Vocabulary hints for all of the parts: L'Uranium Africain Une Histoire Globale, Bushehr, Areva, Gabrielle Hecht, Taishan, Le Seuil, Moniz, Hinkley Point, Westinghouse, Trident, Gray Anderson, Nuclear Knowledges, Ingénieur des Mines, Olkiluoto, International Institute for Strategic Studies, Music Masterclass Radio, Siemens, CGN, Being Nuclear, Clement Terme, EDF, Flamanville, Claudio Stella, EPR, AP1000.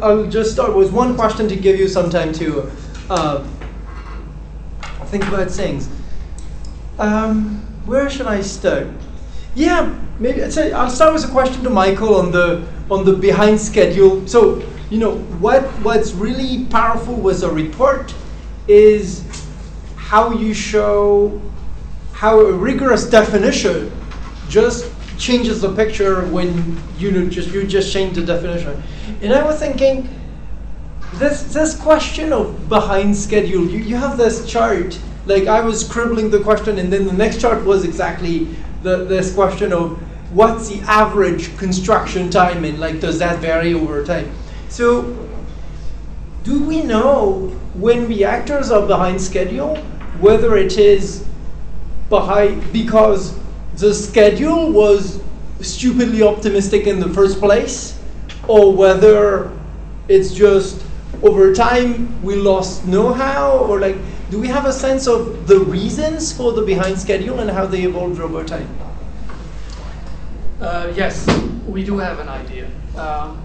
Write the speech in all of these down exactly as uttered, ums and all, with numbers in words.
I'll just start with one question to give you some time to uh, think about things. Um, where should I start? Yeah, maybe I'd say I'll start with a question to Michael on the on the behind schedule. So you know what what's really powerful with a report is how you show how a rigorous definition just changes the picture when you know, just you just change the definition. And I was thinking, this this question of behind schedule, you, you have this chart, like I was scribbling the question and then the next chart was exactly the, this question of what's the average construction time and like does that vary over time? So do we know when reactors are behind schedule, whether it is behind because the schedule was stupidly optimistic in the first place, or whether it's just over time we lost know-how, or like, do we have a sense of the reasons for the behind schedule and how they evolved over time? Uh, yes, we do have an idea. Uh,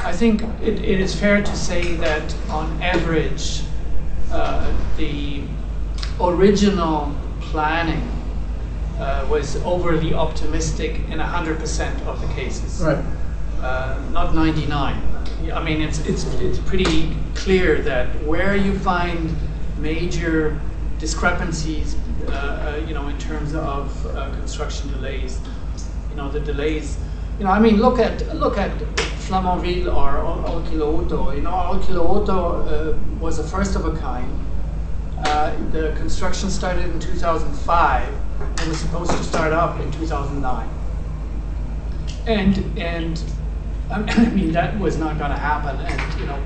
I think it, it is fair to say that on average, uh, the original planning Uh, was overly optimistic in one hundred percent of the cases, right. uh, not ninety-nine. I mean, it's, it's, it's pretty clear that where you find major discrepancies, uh, uh, you know, in terms of uh, construction delays, you know, the delays, you know, I mean, look at, look at Flamanville or Olkiluoto. You know, Olkiluoto uh, was the first of a kind. Uh, the construction started in two thousand five. It was supposed to start up in two thousand nine, and and I mean that was not going to happen. And you know,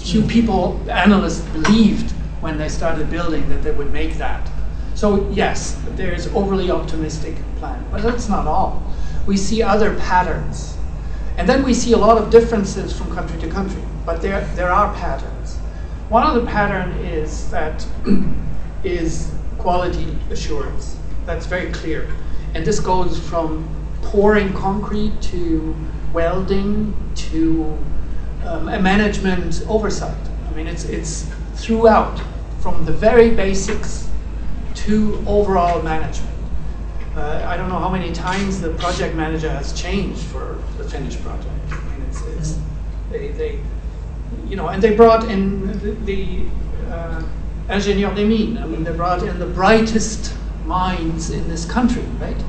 few people, analysts, believed when they started building that they would make that. So yes, there is overly optimistic plan, but that's not all. We see other patterns, and then we see a lot of differences from country to country. But there there are patterns. One of the pattern is that is quality assurance. That's very clear. And this goes from pouring concrete to welding to um, a management oversight. I mean, it's, it's throughout, from the very basics to overall management. Uh, I don't know how many times the project manager has changed for the finished project. I mean, it's, it's, they, they, you know, and they brought in the, the uh, Ingénieur des Mines. I mean, they brought in the brightest minds in this country, right,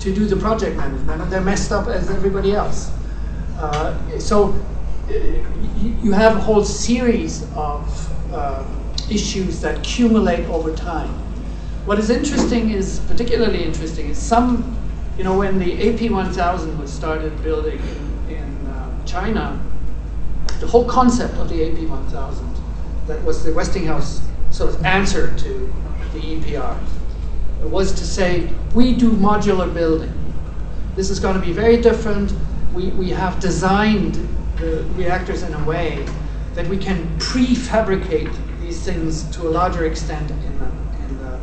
to do the project management, and they're messed up as everybody else. Uh, so uh, you have a whole series of uh, issues that accumulate over time. What is interesting is, particularly interesting, is some, you know, when the A P one thousand was started building in, in uh, China, the whole concept of the A P one thousand, that was the Westinghouse sort of answer to the E P R, was to say, we do modular building. This is going to be very different. We, we have designed the reactors in a way that we can prefabricate these things to a larger extent in the, in the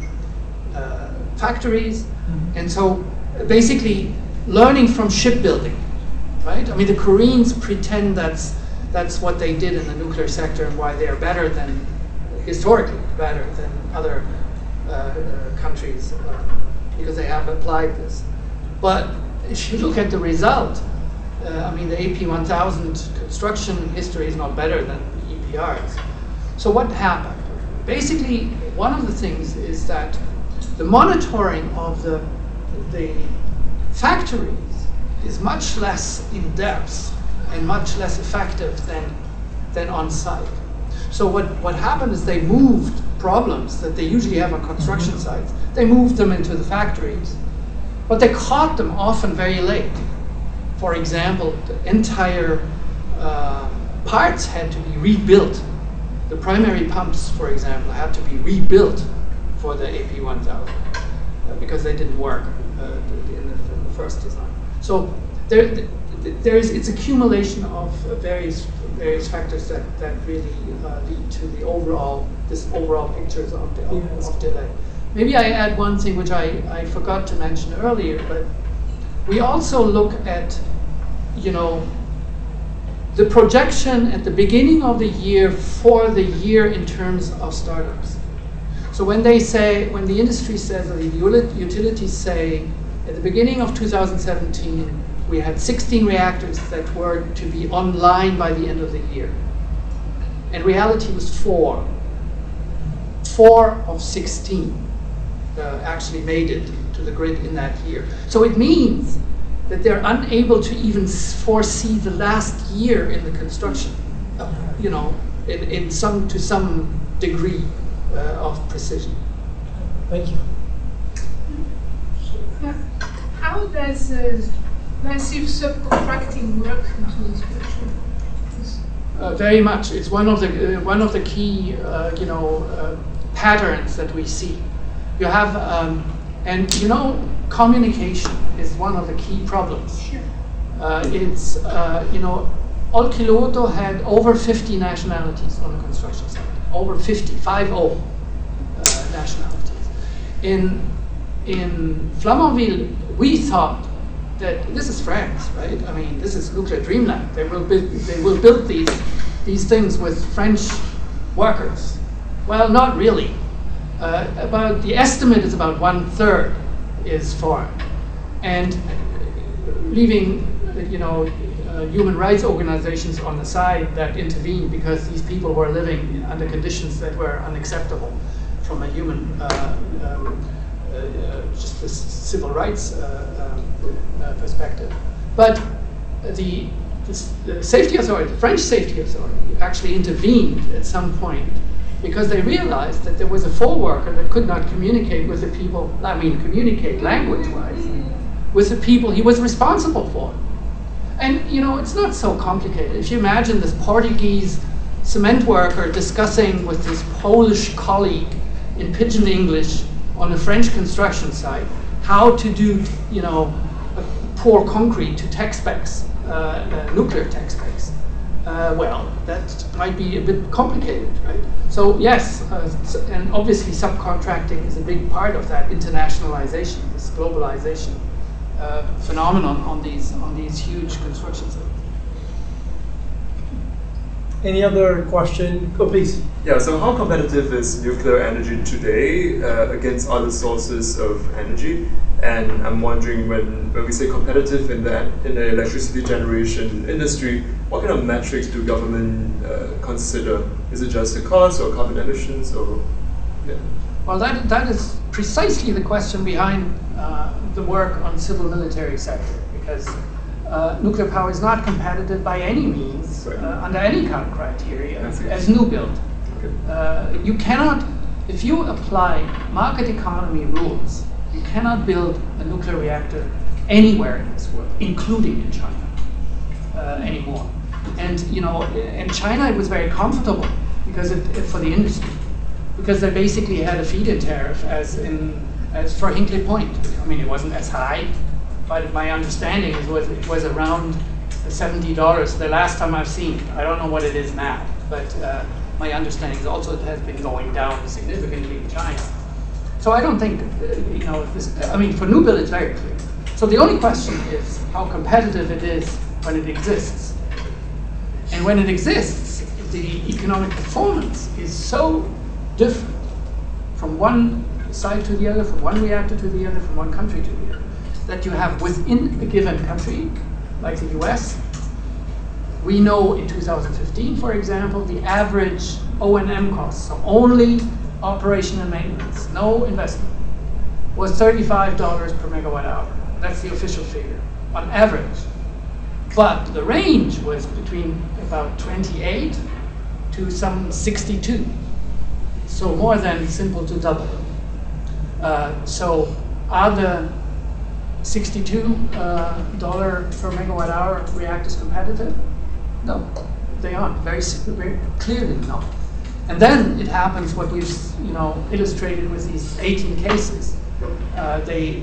uh, factories. Mm-hmm. And so basically learning from shipbuilding, right? I mean, the Koreans pretend that's, that's what they did in the nuclear sector and why they're better than, historically better than other Uh, uh, countries uh, because they have applied this. But if you look at the result, uh, I mean the A P one thousand construction history is not better than the E P Rs. So what happened? Basically, one of the things is that the monitoring of the, the factories is much less in depth and much less effective than, than on site. So what, what happened is they moved problems that they usually have on construction mm-hmm. sites. They moved them into the factories, but they caught them often very late. For example, the entire uh, parts had to be rebuilt. The primary pumps, for example, had to be rebuilt for the A P one thousand uh, because they didn't work uh, in, the, in the first design. So there, there is it's accumulation of various various factors that, that really uh, lead to the overall, this overall pictures of, the, of, yes. of delay. Maybe I add one thing which I, I forgot to mention earlier, but we also look at, you know, the projection at the beginning of the year for the year in terms of startups. So when they say, when the industry says, or the utilities say, at the beginning of two thousand seventeen, we had sixteen reactors that were to be online by the end of the year. And reality was four. Four of sixteen uh, actually made it to the grid in that year. So it means that they're unable to even foresee the last year in the construction, uh, you know, in, in some to some degree uh, of precision. Thank you. Yeah. How does uh, massive subcontracting work into this picture? Uh, very much. It's one of the uh, one of the key uh, you know uh, patterns that we see. You have um, and you know communication is one of the key problems. Sure. Uh, it's uh, you know Olkiluoto had over fifty nationalities on the construction site. Over fifty, five oh uh, nationalities. In in Flamanville, we thought that this is France, right? I mean, this is nuclear dreamland. They will build, they will build these, these things with French workers. Well, not really. Uh, about the estimate is about one third is foreign, and leaving, you know, uh, human rights organizations on the side that intervened because these people were living under conditions that were unacceptable from a human. Uh, um, Uh, just this civil rights uh, um, uh, perspective. But the, the, the safety authority, the French safety authority, actually intervened at some point because they realized that there was a foreign worker that could not communicate with the people, I mean communicate language-wise, with the people he was responsible for. And you know, it's not so complicated. If you imagine this Portuguese cement worker discussing with his Polish colleague in pidgin English on a French construction site, how to do, you know, pour concrete to tech specs, uh, uh, nuclear tech specs. Uh, well, that might be a bit complicated, right? So yes, uh, and obviously subcontracting is a big part of that internationalization, this globalization uh, phenomenon on these on these huge construction sites. Any other question? Oh, please. Yeah, so how competitive is nuclear energy today uh, against other sources of energy? And I'm wondering, when, when we say competitive in the, in the electricity generation industry, what kind of metrics do government uh, consider? Is it just the cost or carbon emissions? Or yeah. Well, that, that is precisely the question behind uh, the work on civil military sector, because Uh, nuclear power is not competitive by any means uh, under any kind of criteria as new build. Okay. Uh, you cannot, if you apply market economy rules, you cannot build a nuclear reactor anywhere in this world, including in China, uh, anymore. And you know, in China it was very comfortable because it, it, for the industry, because they basically had a feed-in tariff as in as for Hinkley Point. I mean, it wasn't as high. But my understanding is was it was around seventy dollars the last time I've seen. I don't know what it is now, but uh, my understanding is also it has been going down significantly in China. So I don't think, uh, you know, this, I mean, for new build it's very clear. So the only question is how competitive it is when it exists. And when it exists, the economic performance is so different from one side to the other, from one reactor to the other, from one country to the other, that you have within a given country, like the U S. We know in two thousand fifteen, for example, the average O and M cost, so only operation and maintenance, no investment, was thirty-five dollars per megawatt hour. That's the official figure, on average. But the range was between about twenty-eight to some sixty-two. So more than simple to double. Uh, so other sixty-two dollars uh, per megawatt hour reactors competitive? No, they aren't. Very, very clearly not. And then it happens what we've you know illustrated with these eighteen cases. Uh, they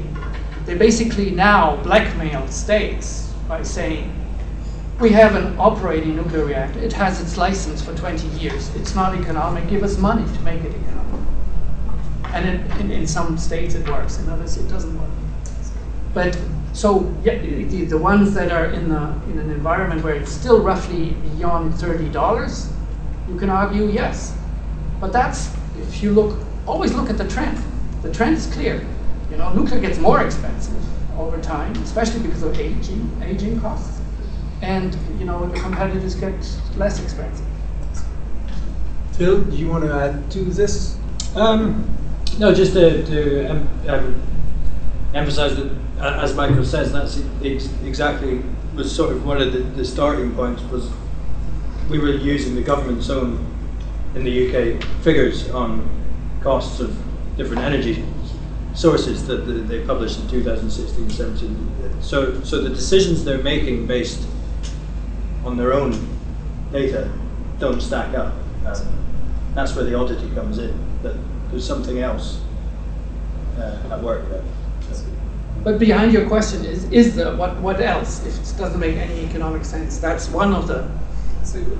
they basically now blackmail states by saying, we have an operating nuclear reactor. It has its license for twenty years. It's not economic. Give us money to make it economic. And in, in, in some states it works. In others it doesn't work. But So yeah, the, the ones that are in, the, in an environment where it's still roughly beyond thirty dollars, you can argue yes. But that's, if you look, always look at the trend. The trend is clear. You know, nuclear gets more expensive over time, especially because of aging, aging costs. And, you know, the competitors get less expensive. Phil, do you want to add to this? Um, no, just to, to um, um, emphasize that, as Michael says, that's exactly was sort of one of the, the starting points was we were using the government's own, in the U K, figures on costs of different energy sources that the, they published in two thousand sixteen seventeen. So, so the decisions they're making based on their own data don't stack up. Um, that's where the oddity comes in, that there's something else uh, at work there. But behind your question is, is the, what, what else? If it doesn't make any economic sense, that's one of the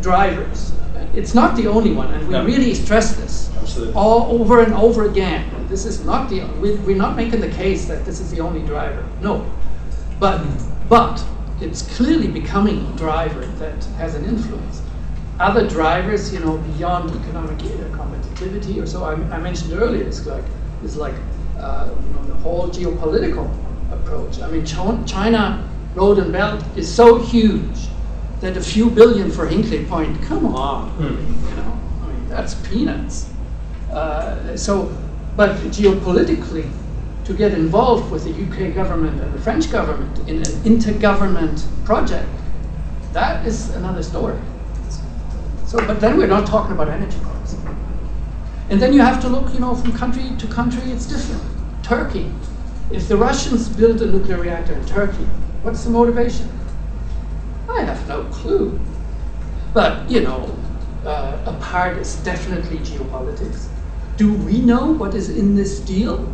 drivers. It's not the only one, and we no. really stress this Absolutely. all over and over again. This is not the, we, we're not making the case that this is the only driver, no. But, but it's clearly becoming a driver that has an influence. Other drivers, you know, beyond economic competitivity or so, I, I mentioned earlier, it's like, it's like Uh, you know, the whole geopolitical approach. I mean, Ch China Road and Belt is so huge that a few billion for Hinkley Point, come on, mm. you know, I mean, that's peanuts. Uh, so, but geopolitically, to get involved with the U K government and the French government in an intergovernment project, that is another story. So, but then we're not talking about energy costs. And then you have to look, you know, from country to country, it's different. Turkey, if the Russians build a nuclear reactor in Turkey, what's the motivation? I have no clue. But, you know, uh, a part is definitely geopolitics. Do we know what is in this deal?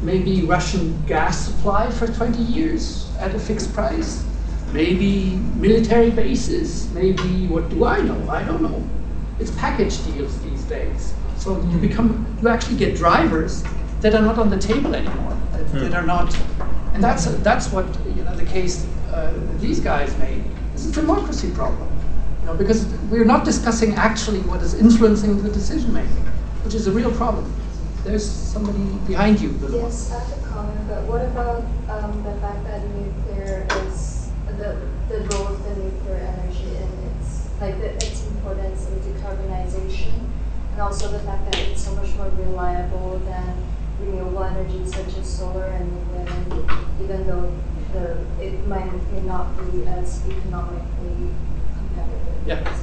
Maybe Russian gas supply for twenty years at a fixed price? Maybe military bases? Maybe, what do I know? I don't know. It's package deals these days. So you become, you actually get drivers that are not on the table anymore, that, mm. that are not, and that's a, that's what, you know, the case uh, these guys made. It's a democracy problem, you know, because we're not discussing actually what is influencing the decision making, which is a real problem. There's somebody behind you. Yes, that's a comment, but what about um, the fact that nuclear is, the, the role of the nuclear energy in its, like the, its importance in decarbonization? And also the fact that it's so much more reliable than renewable energy such as solar and nuclear energy, even though the, it might may not be as economically competitive. Yeah.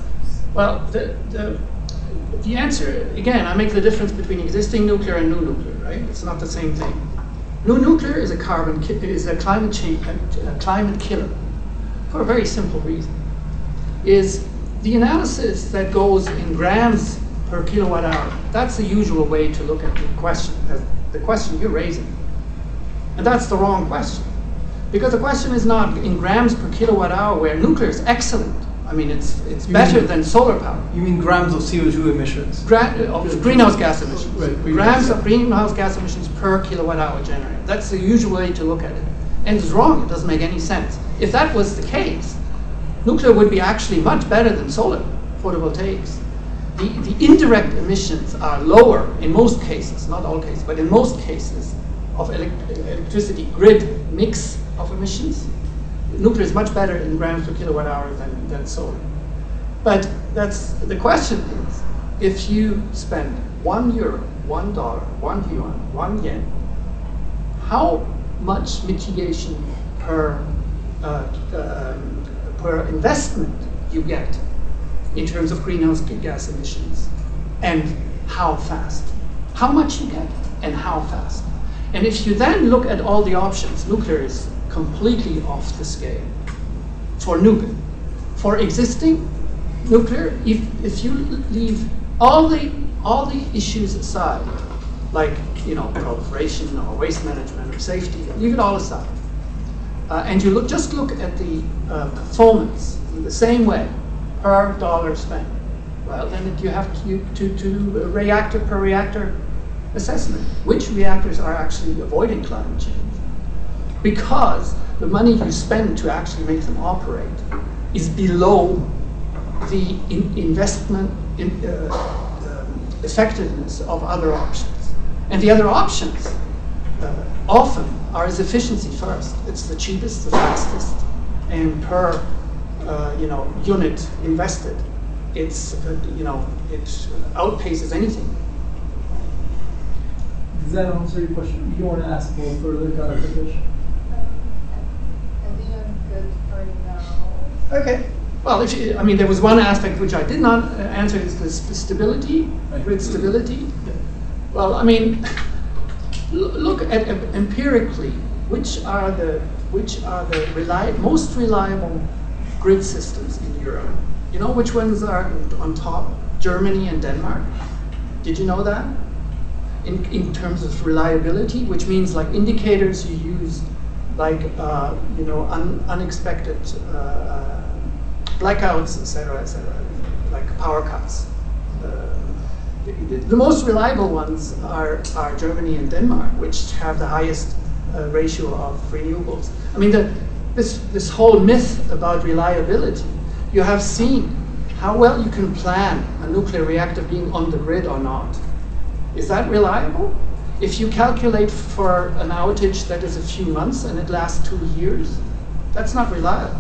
Well, the, the, the answer, again, I make the difference between existing nuclear and new nuclear, right? It's not the same thing. New nuclear is a, carbon ki is a, climate, change, a, a climate killer for a very simple reason. Is the analysis that goes in grams per kilowatt hour. That's the usual way to look at the question, the question you're raising. And that's the wrong question. Because the question is not in grams per kilowatt hour, where nuclear is excellent. I mean, it's, it's better than solar power. You mean grams of C O two emissions? Gra of greenhouse gas emissions. Right, grams of greenhouse gas emissions per kilowatt hour generated. That's the usual way to look at it. And it's wrong, it doesn't make any sense. If that was the case, nuclear would be actually much better than solar photovoltaics. The, the indirect emissions are lower in most cases, not all cases, but in most cases of elect electricity grid mix of emissions. Nuclear is much better in grams per kilowatt hour than, than solar. But that's, the question is, if you spend one euro, one dollar, one yuan, one yen, how much mitigation per, uh, um, per investment you get in terms of greenhouse gas emissions, and how fast, how much you get, and how fast. And if you then look at all the options, nuclear is completely off the scale for nuclear. For existing nuclear, if, if you leave all the, all the issues aside, like, you know, proliferation or waste management or safety, leave it all aside. Uh, and you look, just look at the uh, performance in the same way, per dollar spent. Well, then you have to to, to uh, reactor per reactor assessment. Which reactors are actually avoiding climate change? Because the money you spend to actually make them operate is below the in investment in, uh, um, effectiveness of other options. And the other options uh, often are as efficiency first. It's the cheapest, the fastest, and per uh, you know, unit invested, it's, uh, you know, it outpaces anything. Does that answer your question? Do you want to ask more further clarification? I think I'm good for now. Okay. Well, if you, I mean, there was one aspect which I did not answer, is the stability, grid stability. Well, I mean, look at empirically, which are the which are the reli- most reliable grid systems in Europe. You know which ones are on top? Germany and Denmark. Did you know that? In, in terms of reliability, which means like indicators you use, like uh, you know un, unexpected uh, blackouts, et cetera, et cetera, like power cuts. Uh, the, the most reliable ones are are Germany and Denmark, which have the highest uh, ratio of renewables. I mean, the, this this whole myth about reliability. You have seen how well you can plan a nuclear reactor being on the grid or not. Is that reliable? If you calculate for an outage that is a few months and it lasts two years, that's not reliable.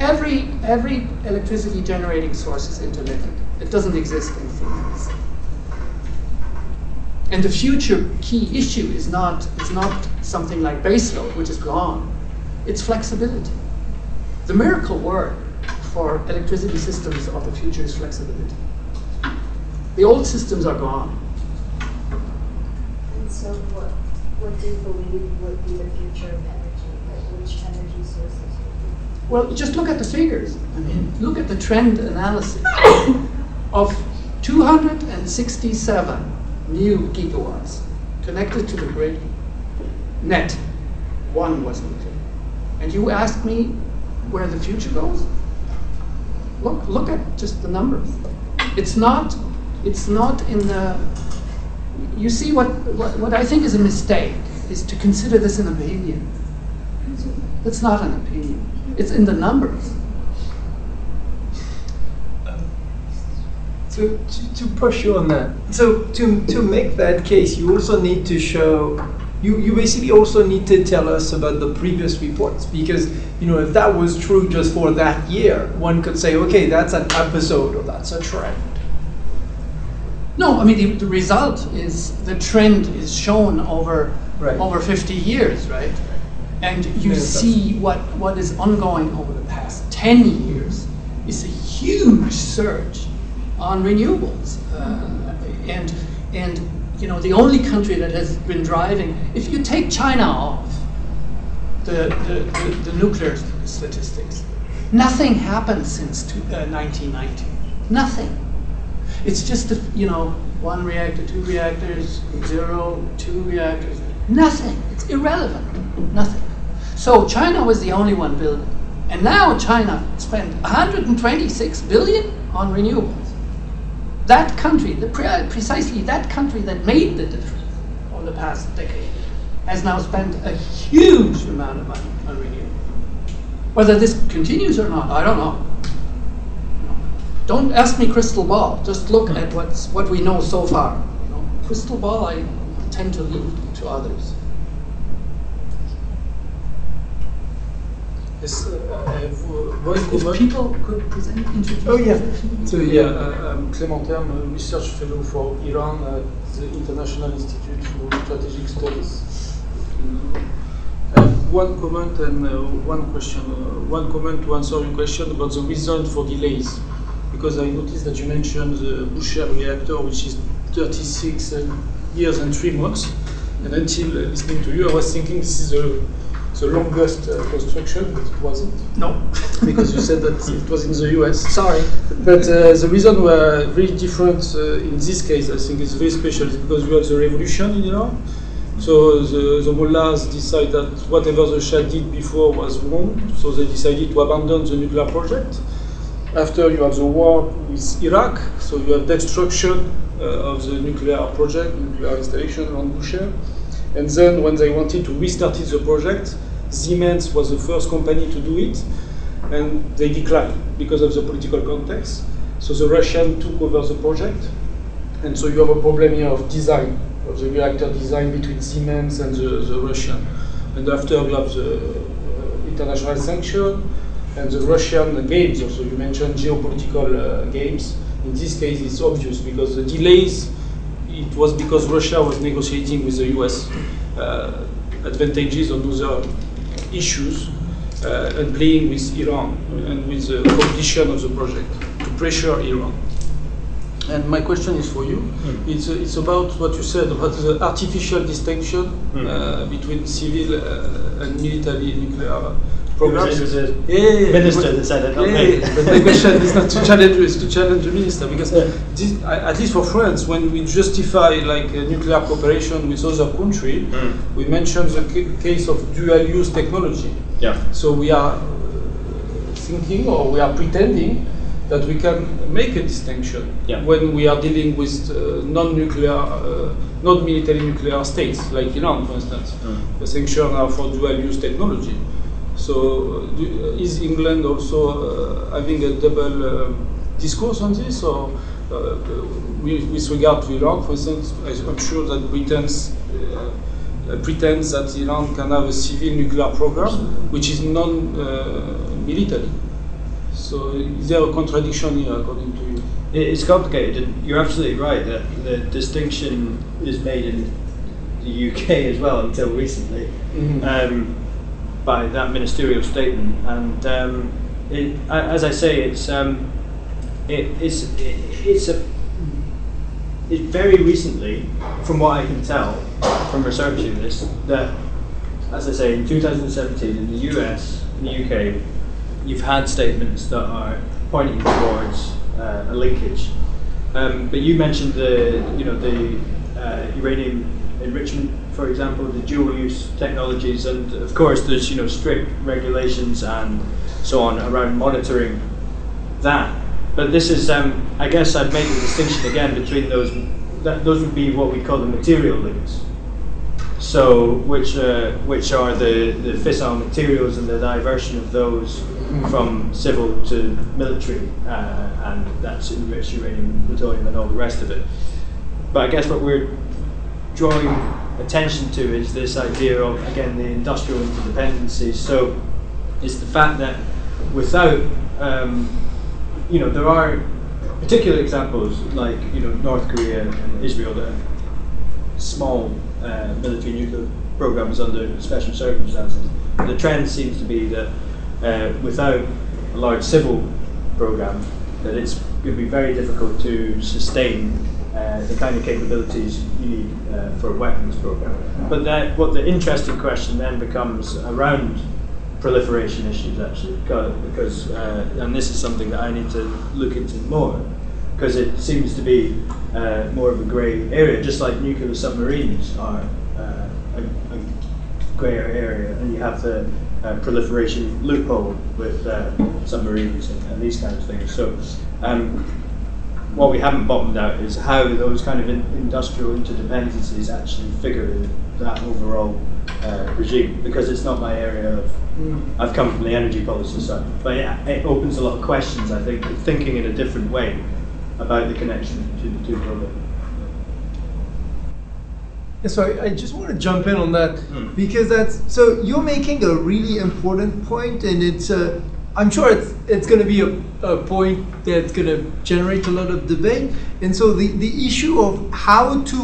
Every, every electricity generating source is intermittent. It doesn't exist in Siemens. And the future key issue is not, it's not something like baseload, which is gone. It's flexibility. The miracle word for electricity systems of the future is flexibility. The old systems are gone. And so what, what do you believe would be the future of energy? Like which energy sources would be? Well, just look at the figures. I mean, look at the trend analysis of two hundred sixty-seven new gigawatts connected to the grid. Net, one was nuclear. And you ask me where the future goes? Look, look at just the numbers. It's not, it's not in the, you see what, what, what I think is a mistake is to consider this an opinion. It's not an opinion. It's in the numbers. Um, to, to, to push you on that, so to, to make that case, you also need to show, you, you basically also need to tell us about the previous reports, because you know, if that was true just for that year, one could say, okay, that's an episode or that's a trend. No, I mean, the, the result is the trend is shown over right. over fifty years, right? And you yes, see what, what is ongoing over the past ten years is a huge surge on renewables. Uh, and, and, you know, the only country that has been driving, if you take China off the, the, the, the nuclear statistics, nothing happened since to, uh, nineteen ninety. Nothing. It's just, a, you know, one reactor, two reactors, zero, two reactors, nothing. It's irrelevant, nothing. So China was the only one building. And now China spent one hundred twenty-six billion dollars on renewables. That country, the pre precisely that country that made the difference over the past decade, has now spent a huge amount of money on renewables. Whether this continues or not, I don't know. Don't ask me crystal ball. Just look at what's what we know so far. You know, crystal ball, I tend to leave to others. Yes, uh, people could present. Oh yeah. So yeah, uh, I'm Clement Terme, research fellow for Iran at the International Institute for Strategic Studies. One comment and uh, one question. Uh, one comment to answer your question about the reason for delays. Because I noticed that you mentioned the Bushehr reactor, which is thirty-six uh, years and three months. And until uh, listening to you, I was thinking this is a, the longest uh, construction, but it wasn't. No. Because you said that it was in the U S. Sorry. But uh, the reason were very different uh, in this case, I think it's very special, is because you have the revolution in Iran. So the, the mullahs decided that whatever the Shah did before was wrong. So they decided to abandon the nuclear project. After you have the war with Iraq, so you have destruction uh, of the nuclear project, nuclear installation on Bushehr. And then when they wanted to restart the project, Siemens was the first company to do it, and they declined because of the political context. So the Russians took over the project, and so you have a problem here of design, of the reactor design between Siemens and the, the Russian. And after you have the uh, international sanction, and the Russian games also, you mentioned geopolitical uh, games. In this case, it's obvious because the delays, it was because Russia was negotiating with the U S uh, advantages on other issues uh, and playing with Iran and with the completion of the project to pressure Iran. And my question is for you. Mm. It's, uh, it's about what you said about the artificial distinction mm. uh, between civil uh, and military nuclear programs. The yeah, minister decided not yeah, yeah. But my question is not to challenge you, it's to challenge the minister, because yeah. this, at least for France, when we justify like uh, nuclear cooperation with other countries, mm. we mention the case of dual-use technology. Yeah. So we are thinking, or we are pretending, that we can make a distinction yeah. when we are dealing with uh, non-nuclear, uh, non-military nuclear states, like Iran, for instance. Mm. The sanctions are for dual-use technology. So, uh, do, uh, is England also uh, having a double uh, discourse on this, or uh, with, with regard to Iran, for instance? I'm sure that Britain uh, pretends that Iran can have a civil nuclear program, which is non-military. Uh, So is there a contradiction here, according to you? It's complicated, and you're absolutely right that the distinction is made in the U K as well until recently mm-hmm. um, by that ministerial statement. And um, it, as I say, it's um, it, it's it, it's a it's very recently, from what I can tell from research in this, that as I say in two thousand seventeen in the U S and the U K. You've had statements that are pointing towards uh, a linkage, um, but you mentioned the, you know, the uh, uranium enrichment, for example, the dual-use technologies, and of course there's, you know, strict regulations and so on around monitoring that. But this is, um, I guess, I've made the distinction again between those. That those would be what we call the material links. So, which uh, which are the the fissile materials and the diversion of those from civil to military, uh, and that's enriched uranium, plutonium, and all the rest of it. But I guess what we're drawing attention to is this idea of, again, the industrial interdependencies. So it's the fact that without, um, you know, there are particular examples like, you know, North Korea and Israel that have small uh, military nuclear programs under special circumstances. The trend seems to be that Uh, without a large civil program, that it's going to be very difficult to sustain uh, the kind of capabilities you need uh, for a weapons program. But that, what the interesting question then becomes around proliferation issues, actually, because uh, and this is something that I need to look into more, because it seems to be uh, more of a grey area, just like nuclear submarines are uh, a, a greyer area, and you have the Uh, proliferation loophole with uh, submarines and, and these kind of things. So um, what we haven't bottomed out is how those kind of in industrial interdependencies actually figure in that overall uh, regime, because it's not my area of, mm. I've come from the energy policy side, but it, it opens a lot of questions, I think, thinking in a different way about the connection between the two problems. So I just want to jump in on that mm. because that's so you're making a really important point, and it's uh, I'm sure it's it's going to be a, a point that's going to generate a lot of debate. And so the the issue of how to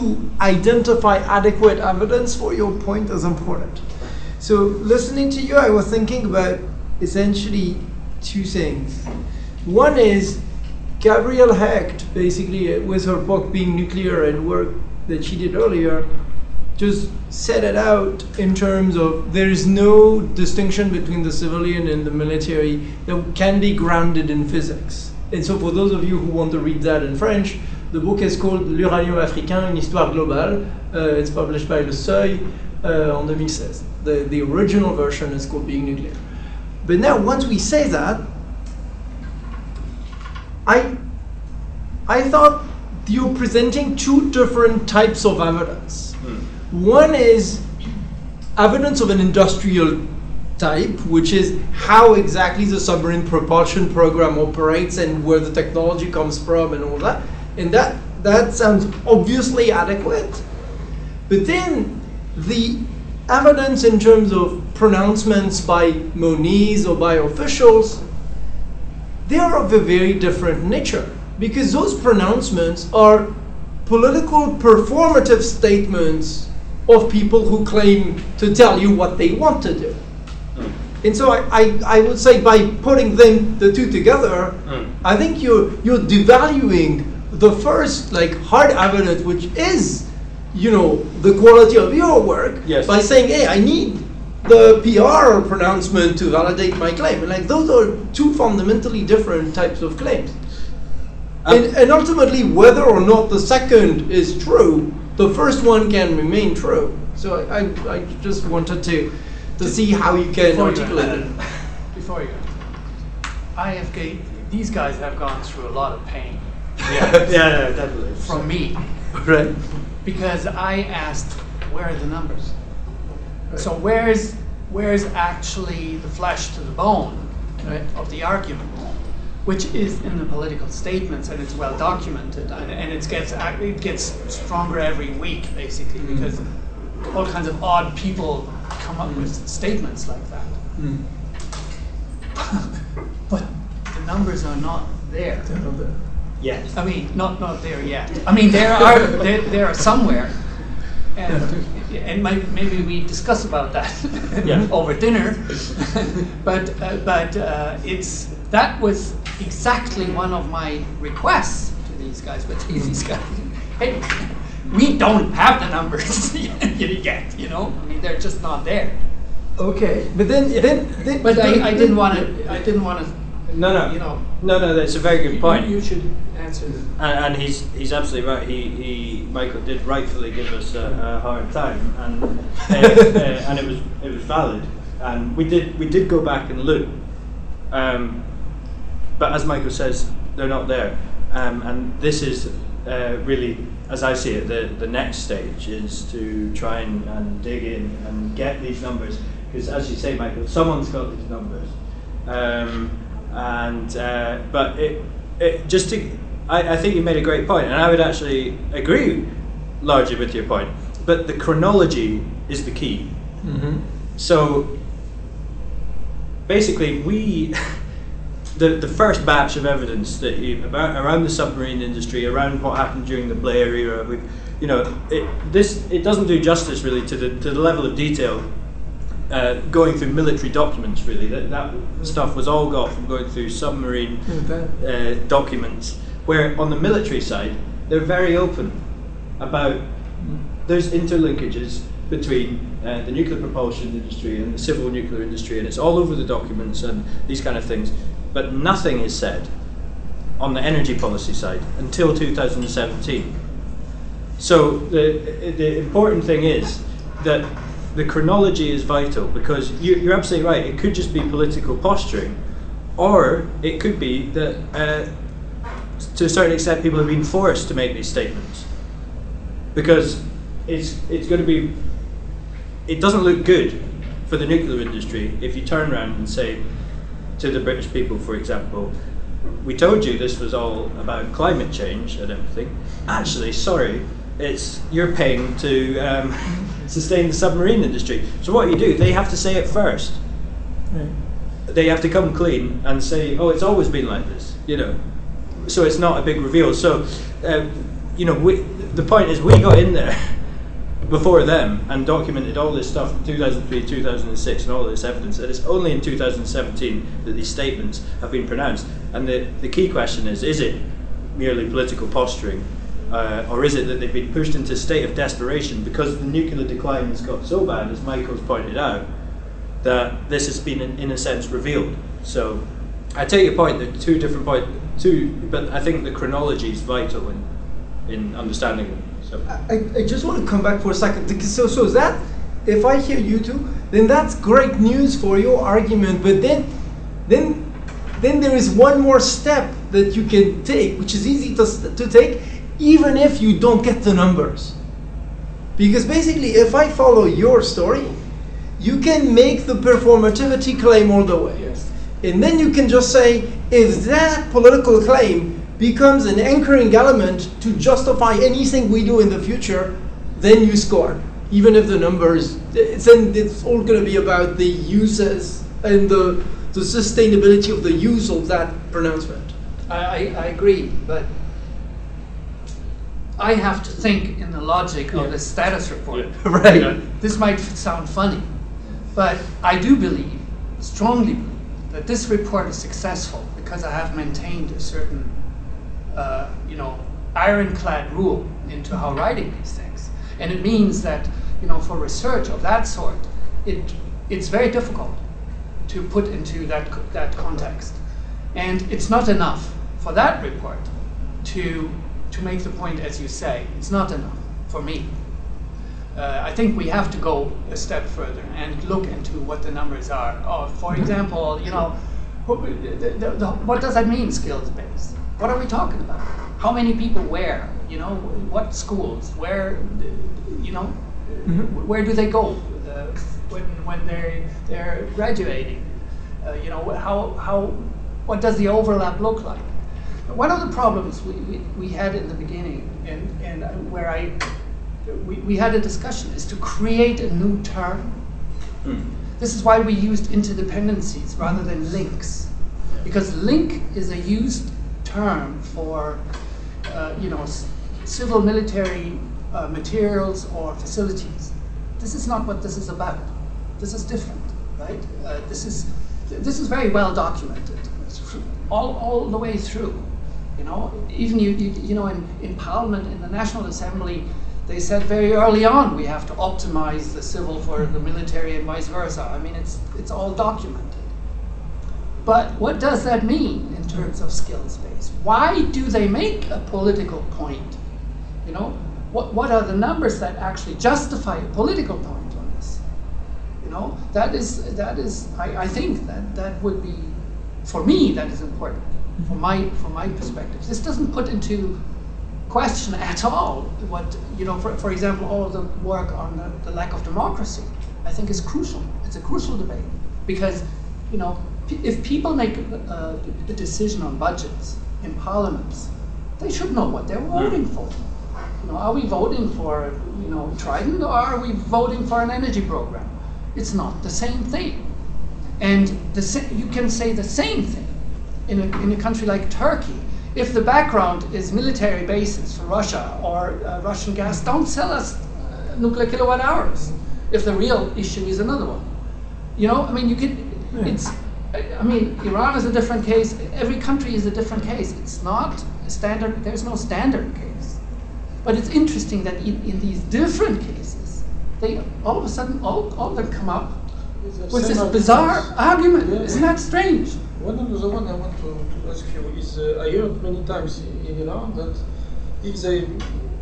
identify adequate evidence for your point is important. So listening to you, I was thinking about essentially two things. One is Gabrielle Hecht, basically with her book Being Nuclear and work that she did earlier, just set it out in terms of there is no distinction between the civilian and the military that can be grounded in physics. And so for those of you who want to read that in French, the book is called L'Uranium Africain Une Histoire Globale. Uh, it's published by Le Seuil uh, en deux mille seize. The, the original version is called Being Nuclear. But now once we say that, I, I thought you're presenting two different types of evidence. Mm. One is evidence of an industrial type, which is how exactly the submarine propulsion program operates and where the technology comes from and all that. And that, that sounds obviously adequate. But then the evidence in terms of pronouncements by Moniz or by officials, they are of a very different nature, because those pronouncements are political performative statements of people who claim to tell you what they want to do. Mm. And so I, I, I would say by putting them, the two together, mm. I think you're, you're devaluing the first like hard evidence, which is, you know, the quality of your work, yes, by saying, hey, I need the P R pronouncement to validate my claim. And like those are two fundamentally different types of claims. Um, and, and ultimately, whether or not the second is true, the first one can remain true. So I, I, I just wanted to, to see how you can articulate it. Before you go, I F K, these guys have gone through a lot of pain. Yeah, yeah, definitely. From me. Right. Because I asked, where are the numbers? Right. So where's, where's actually the flesh to the bone, right, of the argument, which is in the political statements, and it's well documented, and, and it gets it gets stronger every week, basically, mm. because all kinds of odd people come up mm. with statements like that. Mm. But the numbers are not there. They're not there. Yes. I mean, not not there yet. I mean, there are there, there are somewhere, and and my, maybe we discuss about that yeah. over dinner. but uh, but uh, it's. That was exactly one of my requests to these guys, but to these guys, hey, we don't have the numbers yet, you know? I mean, they're just not there. Okay, but then, yeah. then, then but then, I, I didn't want to. I didn't want to. No, no, you know. No, no. That's a very good point. You, you should answer this. And, and he's he's absolutely right. He he Michael did rightfully give us a, a hard time, and uh, uh, and it was it was valid, and we did we did go back and look. Um, But as Michael says, they're not there. Um, and this is uh, really, as I see it, the, the next stage is to try and, and dig in and get these numbers. Because as you say, Michael, someone's got these numbers. Um, and uh, But it, it just to, I, I think you made a great point, and I would actually agree largely with your point. But the chronology is the key. Mm-hmm. So basically, we... The, the first batch of evidence that you, about, around the submarine industry, around what happened during the Blair era, we, you know, it, this it doesn't do justice really to the to the level of detail uh, going through military documents. Really, that that stuff was all got from going through submarine uh, documents. Where on the military side, they're very open about there's interlinkages between uh, the nuclear propulsion industry and the civil nuclear industry, and it's all over the documents and these kind of things. But nothing is said on the energy policy side until two thousand seventeen. So the, the important thing is that the chronology is vital, because you, you're absolutely right. It could just be political posturing, or it could be that uh, to a certain extent people have been forced to make these statements, because it's, it's going to be, it doesn't look good for the nuclear industry if you turn around and say, to the British people, for example, we told you this was all about climate change and everything. Actually, sorry, it's you're paying to um, sustain the submarine industry. So what do you do? They have to say it first. Right. They have to come clean and say, oh, it's always been like this, you know. So it's not a big reveal. So, uh, you know, we, the point is we got in there before them and documented all this stuff in two thousand three, two thousand six, and all this evidence, and it's only in two thousand seventeen that these statements have been pronounced. And the, the key question is, is it merely political posturing, uh, or is it that they've been pushed into a state of desperation because the nuclear decline has got so bad, as Michael's pointed out, that this has been, in, in a sense, revealed. So I take your point, there are two different points, two, but I think the chronology is vital in, in understanding them. So. I, I just want to come back for a second. So, so that, if I hear you two, then that's great news for your argument. But then, then, then there is one more step that you can take, which is easy to to take, even if you don't get the numbers. Because basically, if I follow your story, you can make the performativity claim all the way. Yes. And then you can just say, if that political claim becomes an anchoring element to justify anything we do in the future, then you score. Even if the numbers, it's, and it's all going to be about the uses and the, the sustainability of the use of that pronouncement. I, I agree, but I have to think in the logic yeah. of the status report. Yeah. Right. You know, this might sound funny, but I do believe, strongly believe, that this report is successful because I have maintained a certain, uh, you know, ironclad rule into how writing these things, and it means that, you know, for research of that sort, it it's very difficult to put into that that context, and it's not enough for that report to. To make the point, as you say, it's not enough for me. Uh, I think we have to go a step further and look into what the numbers are. Oh, for example, you know, who, the, the, the, what does that mean, skills-based? What are we talking about? How many people where? You know, what schools? Where? You know, mm-hmm. where do they go uh, when when they they're graduating? Uh, you know, how how what does the overlap look like? One of the problems we, we, we had in the beginning, and, and where I, we, we had a discussion, is to create a new term. Mm. This is why we used interdependencies rather than links. Because link is a used term for, uh, you know, civil military uh, materials or facilities. This is not what this is about. This is different, right? Uh, this, is, this is very well documented all, all the way through. You know, even you, you, you know, in, in Parliament, in the National Assembly, they said very early on we have to optimize the civil for the military and vice versa. I mean, it's it's all documented. But what does that mean in terms of skills base? Why do they make a political point? You know, what what are the numbers that actually justify a political point on this? You know, that is that is I, I think that that would be, for me, that is important. From my from my perspective, this doesn't put into question at all what, you know, for, for example, all the work on the, the lack of democracy, I think, is crucial. It's a crucial debate because, you know, p if people make a, a decision on budgets in parliaments, they should know what they're voting for. You know, are we voting for, you know, Trident, or are we voting for an energy program? It's not the same thing, and the sa you can say the same thing. In a, in a country like Turkey, if the background is military bases for Russia or uh, Russian gas, don't sell us uh, nuclear kilowatt hours. If the real issue is another one, you know, I mean, you can. Yeah. It's, I mean, Iran is a different case. Every country is a different case. It's not a standard. There's no standard case. But it's interesting that in, in these different cases, they all of a sudden all all of them come up with this bizarre things. argument. Yeah. Isn't that strange? One of the one I want to, to ask you is, uh, I heard many times in Iran that if they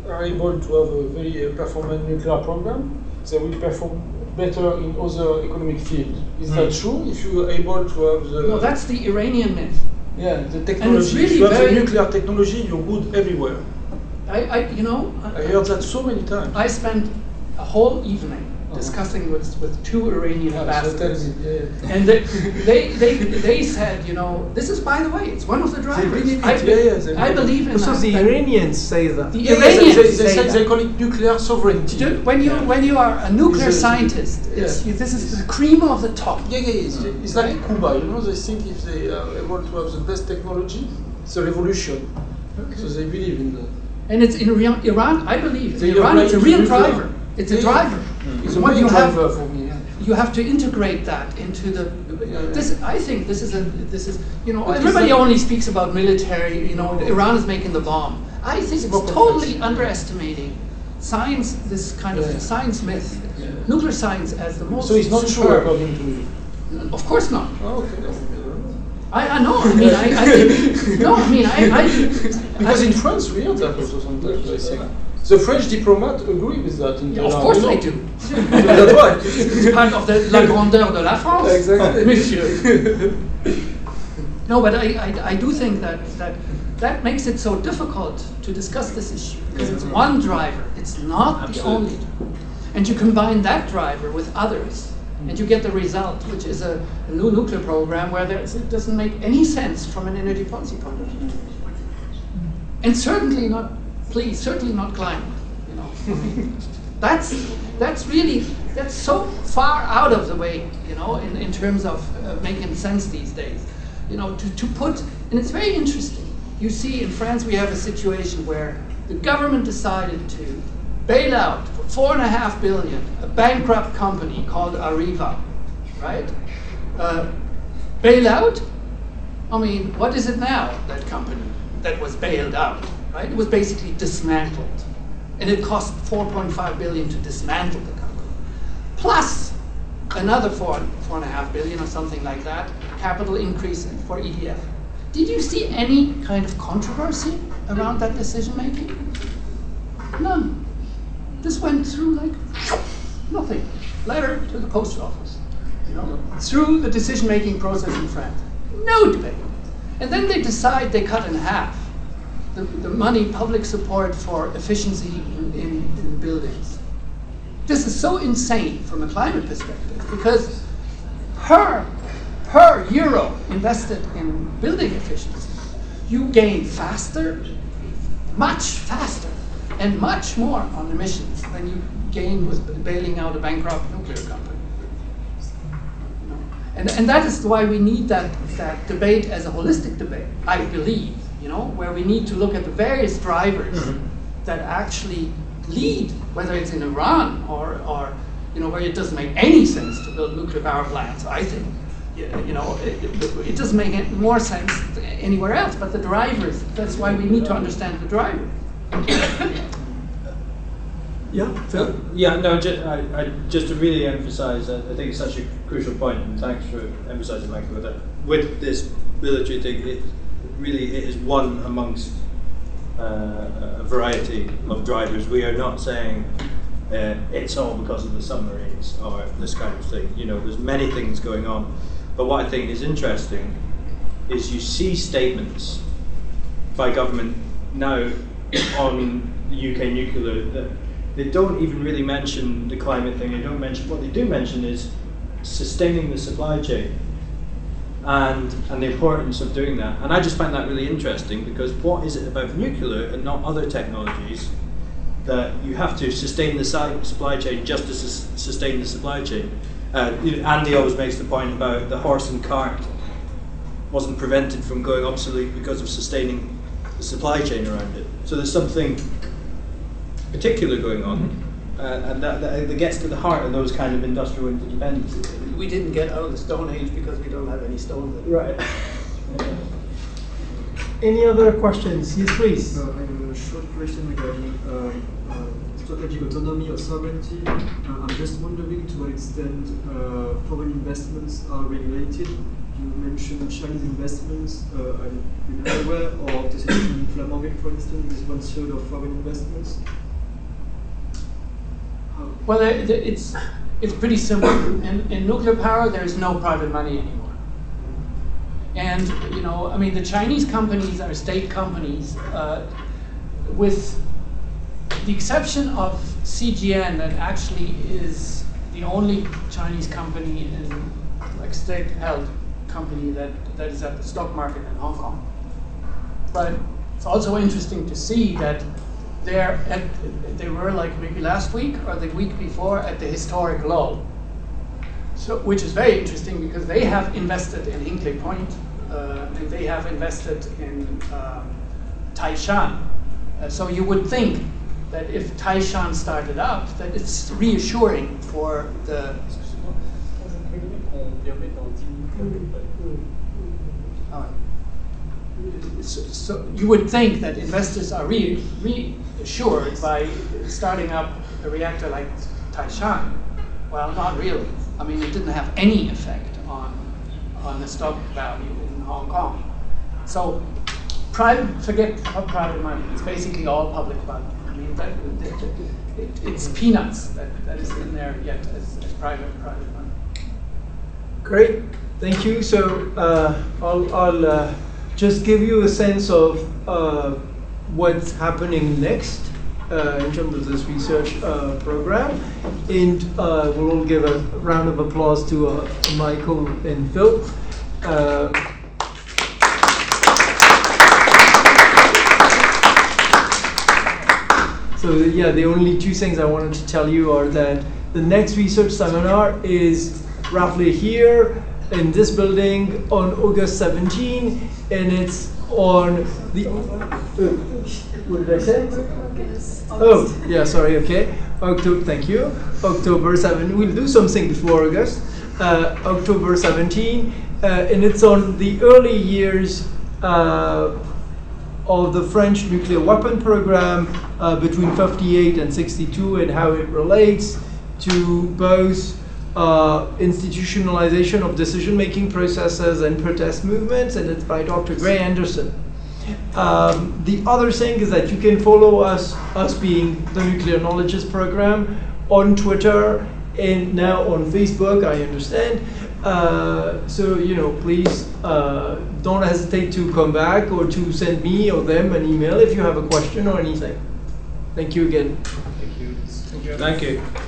are able to have a very uh, performant nuclear program, they will perform better in other economic fields. Is mm. that true? If you are able to have the... No, that's the Iranian myth. Yeah, the technology. And it's really if you have the nuclear technology, you're good everywhere. I, I you know... I, I heard that so many times. I spent a whole evening discussing with, with two Iranian ambassadors, yeah, yeah. and they, they they they said, you know, this is, by the way, it's one of the drivers. It, I, be, yeah, yeah, I believe in. So that. the Iranians say that. The Iranians they, they, they, say that. they call it nuclear sovereignty. Do, when you yeah. when you are a nuclear it's scientist, a, it's, yeah. you, this is the cream of the top. Yeah, yeah, it's, mm. it's like right? Cuba. You know, they think if they are able to have the best technology, it's a revolution. Okay. So they believe in that. And it's in Iran. Iran I believe in Iran. It's a real driver. It's a driver. It's a what you have, for me, yeah. you have to integrate that into the. Yeah, yeah. This, I think, this is a. This is, you know, but everybody only speaks about military. You know, Iran is making the bomb. I think it's, it's totally underestimating science. This kind yeah. of science myth, yeah. nuclear science, as the most. So it's not sure, according to you. Of course not. Oh, okay. I know. I, I mean, I, I think, no. I mean, I. I because I, in France, we have that also sometimes. I think. The French diplomats agree with that. In yeah, of course they do. That's why. It's part of the la grandeur de la France, exactly. Monsieur. No, but I, I, I do think that, that that makes it so difficult to discuss this issue. Because it's one driver. It's not Absolutely. the only driver. And you combine that driver with others. And you get the result, which is a new nuclear program where there is, it doesn't make any sense from an energy policy point of view. And certainly not, please, certainly not climate. You know, that's that's really that's so far out of the way. You know, in in terms of uh, making sense these days. You know, to to put, and it's very interesting. You see, in France we have a situation where the government decided to bail out for four and a half billion a bankrupt company called Areva, right? Uh, bail out. I mean, what is it now? That company that was bailed out, right? It was basically dismantled, and it cost four point five billion to dismantle the company, plus another four four and a half billion or something like that capital increase for E D F. Did you see any kind of controversy around that decision making? None. This went through like nothing. Letter to the post office, you know, through the decision-making process in France. No debate. And then they decide they cut in half the, the money, public support for efficiency in, in, in buildings. This is so insane from a climate perspective, because per, per euro invested in building efficiency, you gain faster, much faster, and much more on emissions than you gain with bailing out a bankrupt nuclear company. And, and that is why we need that, that debate as a holistic debate, I believe, you know, where we need to look at the various drivers that actually lead, whether it's in Iran or, or you know, where it doesn't make any sense to build nuclear power plants, I think. You know, it, it, it doesn't make it more sense anywhere else, but the drivers, that's why we need to understand the drivers. Yeah, Phil? Yeah, no, just, I, I, just to really emphasize, I, I think it's such a crucial point, and thanks for emphasizing, Michael, that with this military thing, it really it is one amongst uh, a variety of drivers. We are not saying uh, it's all because of the submarines or this kind of thing. You know, there's many things going on. But what I think is interesting is you see statements by government now on U K nuclear that they don't even really mention the climate thing. They don't mention what they do mention is sustaining the supply chain and and the importance of doing that. And I just find that really interesting, because what is it about nuclear and not other technologies that you have to sustain the supply chain just to su sustain the supply chain? Uh, Andy always makes the point about the horse and cart wasn't prevented from going obsolete because of sustaining the supply chain around it. So there's something particular going on, uh, and that, that, that gets to the heart of those kind of industrial interdependencies. We didn't get out of the Stone Age because we don't have any stone. Right. Yeah. Any other questions? Yes, please. Uh, I have a short question regarding uh, uh, strategic autonomy or sovereignty. Uh, I'm just wondering to what extent uh, foreign investments are regulated. You mentioned Chinese investments. Uh, I'm really aware of the situation in Flamanville, for instance, is one third of foreign investments. How? Well, it's it's pretty simple. In, in nuclear power, there is no private money anymore. And you know, I mean, the Chinese companies are state companies, uh, with the exception of C G N, that actually is the only Chinese company in like state held company that, that is at the stock market in Hong Kong. But it's also interesting to see that they're at, they were like maybe last week or the week before at the historic low. So, which is very interesting, because they have invested in Hinkley Point, uh, and they have invested in um, Taishan. Uh, so you would think that if Taishan started up, that it's reassuring for the Uh, so, so you would think that investors are re reassured by starting up a reactor like Taishan. Well, not really. I mean, it didn't have any effect on on the stock value in Hong Kong. So, private forget private money. It's basically all public money. I mean, that, that, that, it, it's peanuts that, that is in there yet as, as private private money. Great. Thank you. So uh, I'll, I'll uh, just give you a sense of uh, what's happening next. uh, in terms of this research uh, program. And uh, we will give a round of applause to uh, Michael and Phil. Uh, so yeah, the only two things I wanted to tell you are that the next research seminar is roughly here in this building on August seventeenth, and it's on the, uh, what did I say? August. Oh, yeah, sorry, okay. October, thank you. October seventh, we'll do something before August. Uh, October seventeenth, uh, and it's on the early years uh, of the French nuclear weapon program uh, between fifty-eight and sixty-two, and how it relates to both Uh, institutionalization of decision-making processes and protest movements, and it's by Doctor Gray Anderson. Um, the other thing is that you can follow us, us being the Nuclear Knowledges Program, on Twitter and now on Facebook, I understand. Uh, so, you know, please uh, don't hesitate to come back or to send me or them an email if you have a question or anything. Thank you again. Thank you. Thank you.